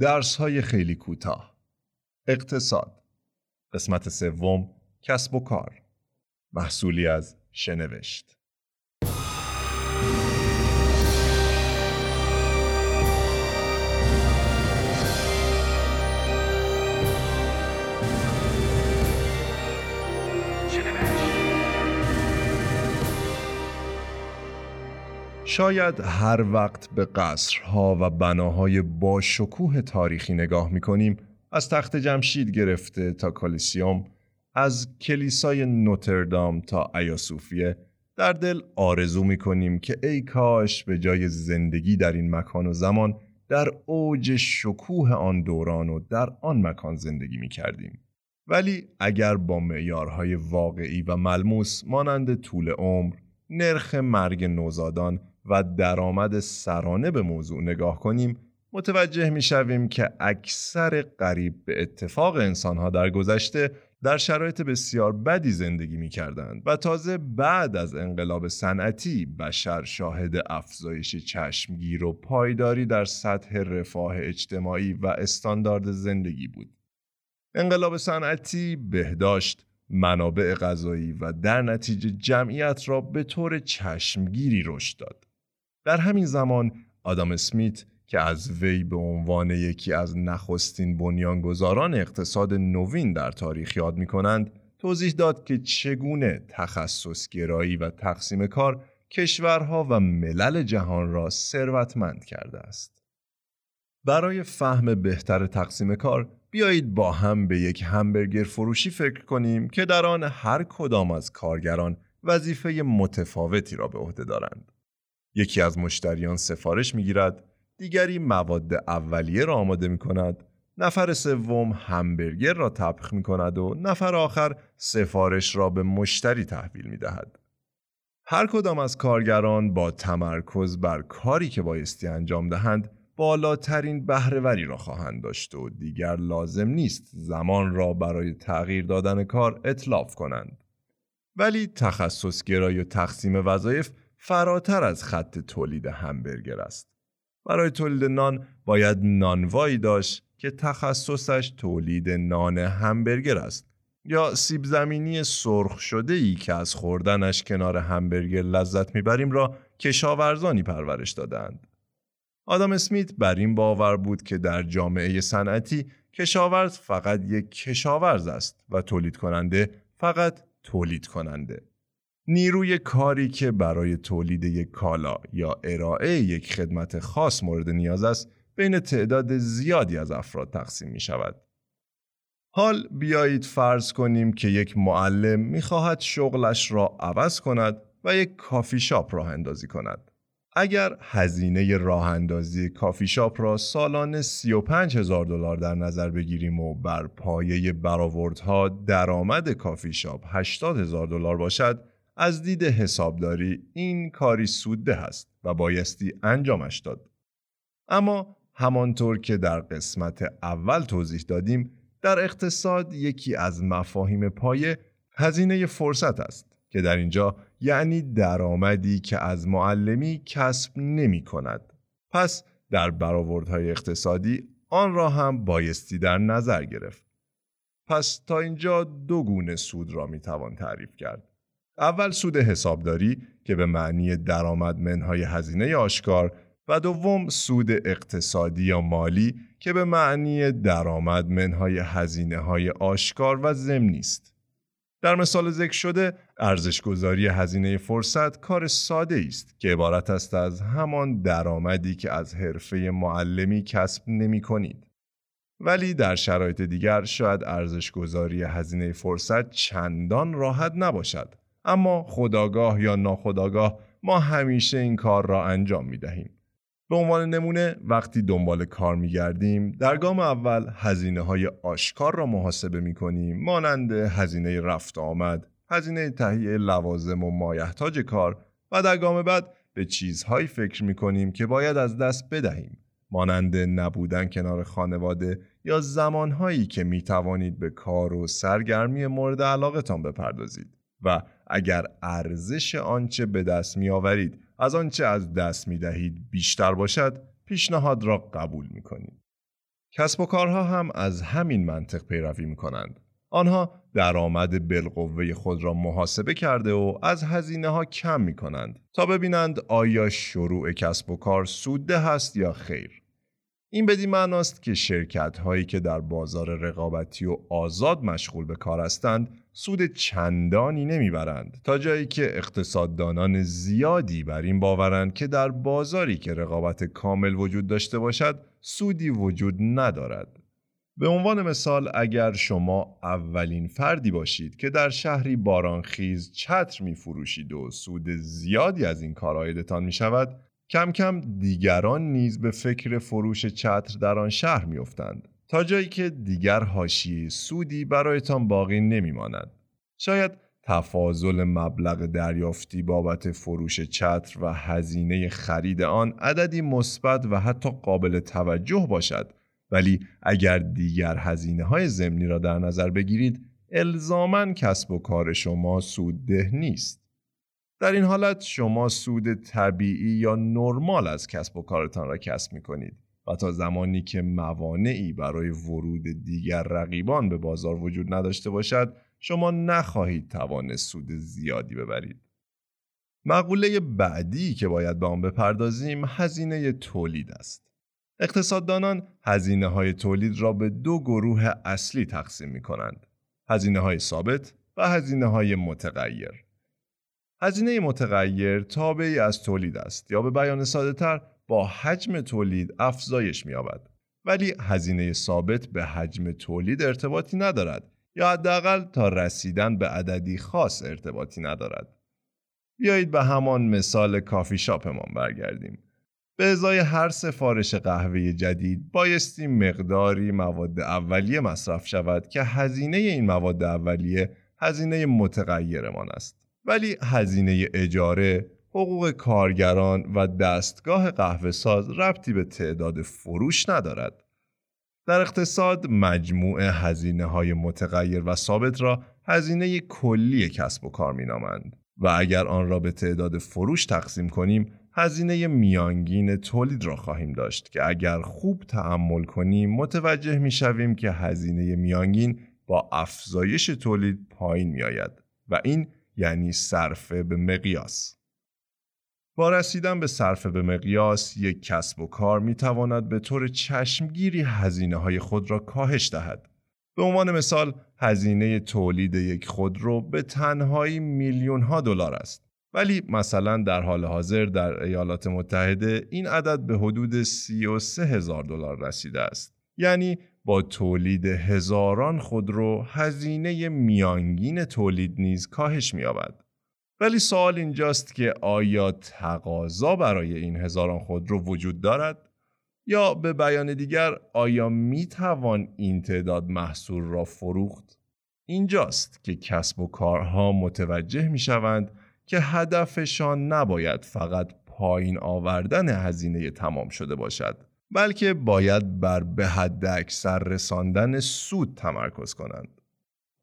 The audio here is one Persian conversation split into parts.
درس‌های خیلی کوتاه. اقتصاد قسمت سوم، کسب و کار، محصولی از شنوشت. شاید هر وقت به قصرها و بناهای با شکوه تاریخی نگاه می‌کنیم، از تخت جمشید گرفته تا کالیسیوم، از کلیسای نوتردام تا ایاسوفیه، در دل آرزو می‌کنیم که ای کاش به جای زندگی در این مکان و زمان، در اوج شکوه آن دوران و در آن مکان زندگی می‌کردیم. ولی اگر با معیارهای واقعی و ملموس مانند طول عمر، نرخ مرگ نوزادان و درآمد سرانه به موضوع نگاه کنیم، متوجه می‌شویم که اکثر قریب به اتفاق انسان‌ها در گذشته در شرایط بسیار بدی زندگی می‌کردند و تازه بعد از انقلاب صنعتی بشر شاهد افزایش چشمگیر و پایداری در سطح رفاه اجتماعی و استاندارد زندگی بود. انقلاب صنعتی بهداشت، منابع غذایی و در نتیجه جمعیت را به طور چشمگیری رشد داد. در همین زمان آدام اسمیت که از وی به عنوان یکی از نخستین بنیانگذاران اقتصاد نوین در تاریخ یاد می‌کنند، توضیح داد که چگونه تخصص‌گرایی و تقسیم کار کشورها و ملل جهان را ثروتمند کرده است. برای فهم بهتر تقسیم کار، بیایید با هم به یک همبرگر فروشی فکر کنیم که در آن هر کدام از کارگران وظیفه متفاوتی را به عهده دارند. یکی از مشتریان سفارش می‌گیرد، دیگری مواد اولیه را آماده می‌کند، نفر سوم همبرگر را تبخ می‌کند و نفر آخر سفارش را به مشتری تحویل می‌دهد. هر کدام از کارگران با تمرکز بر کاری که بایستی انجام دهند، بالاترین بهره‌وری را خواهند داشت و دیگر لازم نیست زمان را برای تغییر دادن کار اتلاف کنند. ولی تخصص‌گرایی و تقسیم وظایف فراتر از خط تولید همبرگر است. برای تولید نان باید نانوایی داشت که تخصصش تولید نان همبرگر است، یا سیب زمینی سرخ شده‌ای که از خوردنش کنار همبرگر لذت می‌بریم را کشاورزانی پرورش دادند. آدام اسمیت بر این باور بود که در جامعه صنعتی کشاورز فقط یک کشاورز است و تولید کننده فقط تولید کننده. نیروی کاری که برای تولید یک کالا یا ارائه یک خدمت خاص مورد نیاز است، بین تعداد زیادی از افراد تقسیم می شود. حال بیایید فرض کنیم که یک معلم می خواهد شغلش را عوض کند و یک کافی شاپ راه اندازی کند. اگر هزینه راه‌اندازی کافی شاپ را سالانه $35,000 در نظر بگیریم و بر پایه برآوردها درآمد کافی شاپ $80,000 باشد، از دید حسابداری این کاری سودده است و بایستی انجامش داد. اما همانطور که در قسمت اول توضیح دادیم، در اقتصاد یکی از مفاهیم پایه هزینه فرصت است که در اینجا یعنی درآمدی که از معلمی کسب نمی کند. پس در برآوردهای اقتصادی آن را هم بایستی در نظر گرفت. پس تا اینجا دو گونه سود را می توان تعریف کرد. اول سود حسابداری که به معنی درآمد منهای هزینه آشکار، و دوم سود اقتصادی یا مالی که به معنی درآمد منهای هزینه‌های آشکار و ضمنی است. در مثال ذکر شده، ارزش‌گذاری هزینه فرصت کار ساده است که عبارت است از همان درآمدی که از حرفه معلمی کسب نمی‌کنید. ولی در شرایط دیگر شاید ارزش‌گذاری هزینه فرصت چندان راحت نباشد، اما خودآگاه یا ناخودآگاه ما همیشه این کار را انجام می‌دهیم. به عنوان نمونه، وقتی دنبال کار می‌گردیم، در گام اول هزینه‌های آشکار را محاسبه می‌کنیم، مانند هزینه رفت آمد، هزینه تهیه لوازم و مایحتاج کار، و در گام بعد به چیزهایی فکر می‌کنیم که باید از دست بدهیم، مانند نبودن کنار خانواده یا زمانهایی که می‌توانید به کار و سرگرمی مورد علاقتان بپردازید و اگر ارزش آنچه به دست می‌آورید از آنچه از دست می‌دهید بیشتر باشد، پیشنهاد را قبول می‌کنید. کسب و کارها هم از همین منطق پیروی می‌کنند. آنها درآمد بالقوه خود را محاسبه کرده و از هزینه‌ها کم می‌کنند تا ببینند آیا شروع کسب و کار سودده است یا خیر. این بدین معناست که شرکت‌هایی که در بازار رقابتی و آزاد مشغول به کار هستند سود چندانی نمیبرند، تا جایی که اقتصاددانان زیادی بر این باورند که در بازاری که رقابت کامل وجود داشته باشد سودی وجود ندارد. به عنوان مثال، اگر شما اولین فردی باشید که در شهری بارانخیز چتر میفروشید و سود زیادی از این کار عایدتان میشود، کم کم دیگران نیز به فکر فروش چتر در آن شهر میافتند، تا جایی که دیگر حاشیه سودی برایتان باقی نمیماند. شاید تفاضل مبلغ دریافتی بابت فروش چتر و هزینه خرید آن عددی مثبت و حتی قابل توجه باشد، ولی اگر دیگر هزینه‌های ضمنی را در نظر بگیرید، الزاماً کسب و کار شما سودده نیست. در این حالت شما سود طبیعی یا نرمال از کسب و کارتان را کسب می‌کنید و تا زمانی که موانعی برای ورود دیگر رقیبان به بازار وجود نداشته باشد، شما نخواهید توانست سود زیادی ببرید. مقوله بعدی که باید به آن بپردازیم، هزینه تولید است. اقتصاددانان هزینه‌های تولید را به دو گروه اصلی تقسیم می‌کنند: هزینه‌های ثابت و هزینه‌های متغیر. هزینه متغیر تابعی از تولید است، یا به بیان ساده‌تر با حجم تولید افزایش می‌یابد، ولی هزینه ثابت به حجم تولید ارتباطی ندارد، یا حداقل تا رسیدن به عددی خاص ارتباطی ندارد. بیایید به همان مثال کافی شاپمان برگردیم. به ازای هر سفارش قهوه جدید بایستی مقداری مواد اولیه مصرف شود که هزینه این مواد اولیه هزینه متغیرمان است، ولی هزینه اجاره، حقوق کارگران و دستگاه قهوه ساز ربطی به تعداد فروش ندارد. در اقتصاد مجموع هزینه‌های متغیر و ثابت را هزینه کلی کسب و کار می‌نامند و اگر آن را به تعداد فروش تقسیم کنیم، هزینه میانگین تولید را خواهیم داشت که اگر خوب تأمل کنیم متوجه می‌شویم که هزینه میانگین با افزایش تولید پایین می‌آید و این یعنی صرف به مقیاس. با رسیدن به صرف به مقیاس، یک کسب و کار می‌تواند به طور چشمگیری هزینه‌های خود را کاهش دهد. به عنوان مثال، هزینه تولید یک خودرو به تنهایی میلیون‌ها دلار است، ولی مثلا در حال حاضر در ایالات متحده این عدد به حدود 33,000 دلار رسیده است. یعنی با تولید هزاران خودرو هزینه میانگین تولید نیز کاهش می‌یابد. ولی سوال اینجاست که آیا تقاضا برای این هزاران خودرو وجود دارد؟ یا به بیان دیگر، آیا می‌توان این تعداد محصول را فروخت؟ اینجاست که کسب و کارها متوجه می‌شوند که هدفشان نباید فقط پایین آوردن هزینه تمام شده باشد، بلکه باید بر به حد اکثر رساندن سود تمرکز کنند.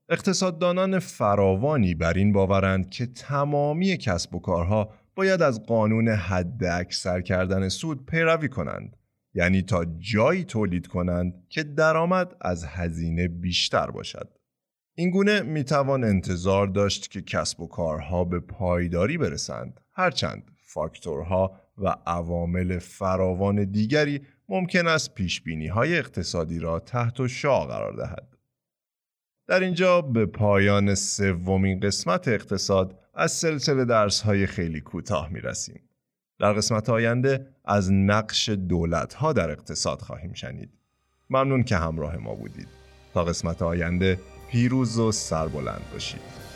اقتصاددانان فراوانی بر این باورند که تمامی کسب و کارها باید از قانون حد اکثر کردن سود پیروی کنند، یعنی تا جایی تولید کنند که درآمد از هزینه بیشتر باشد. این گونه میتوان انتظار داشت که کسب و کارها به پایداری برسند، هرچند فاکتورها و عوامل فراوان دیگری ممکن است پیشبینی‌های اقتصادی را تحت شعاع قرار دهد. در اینجا به پایان سومین قسمت اقتصاد از سلسله درس‌های خیلی کوتاه می‌رسیم. در قسمت آینده از نقش دولت‌ها در اقتصاد خواهیم شنید. ممنون که همراه ما بودید. تا قسمت آینده پیروز و سربلند باشید.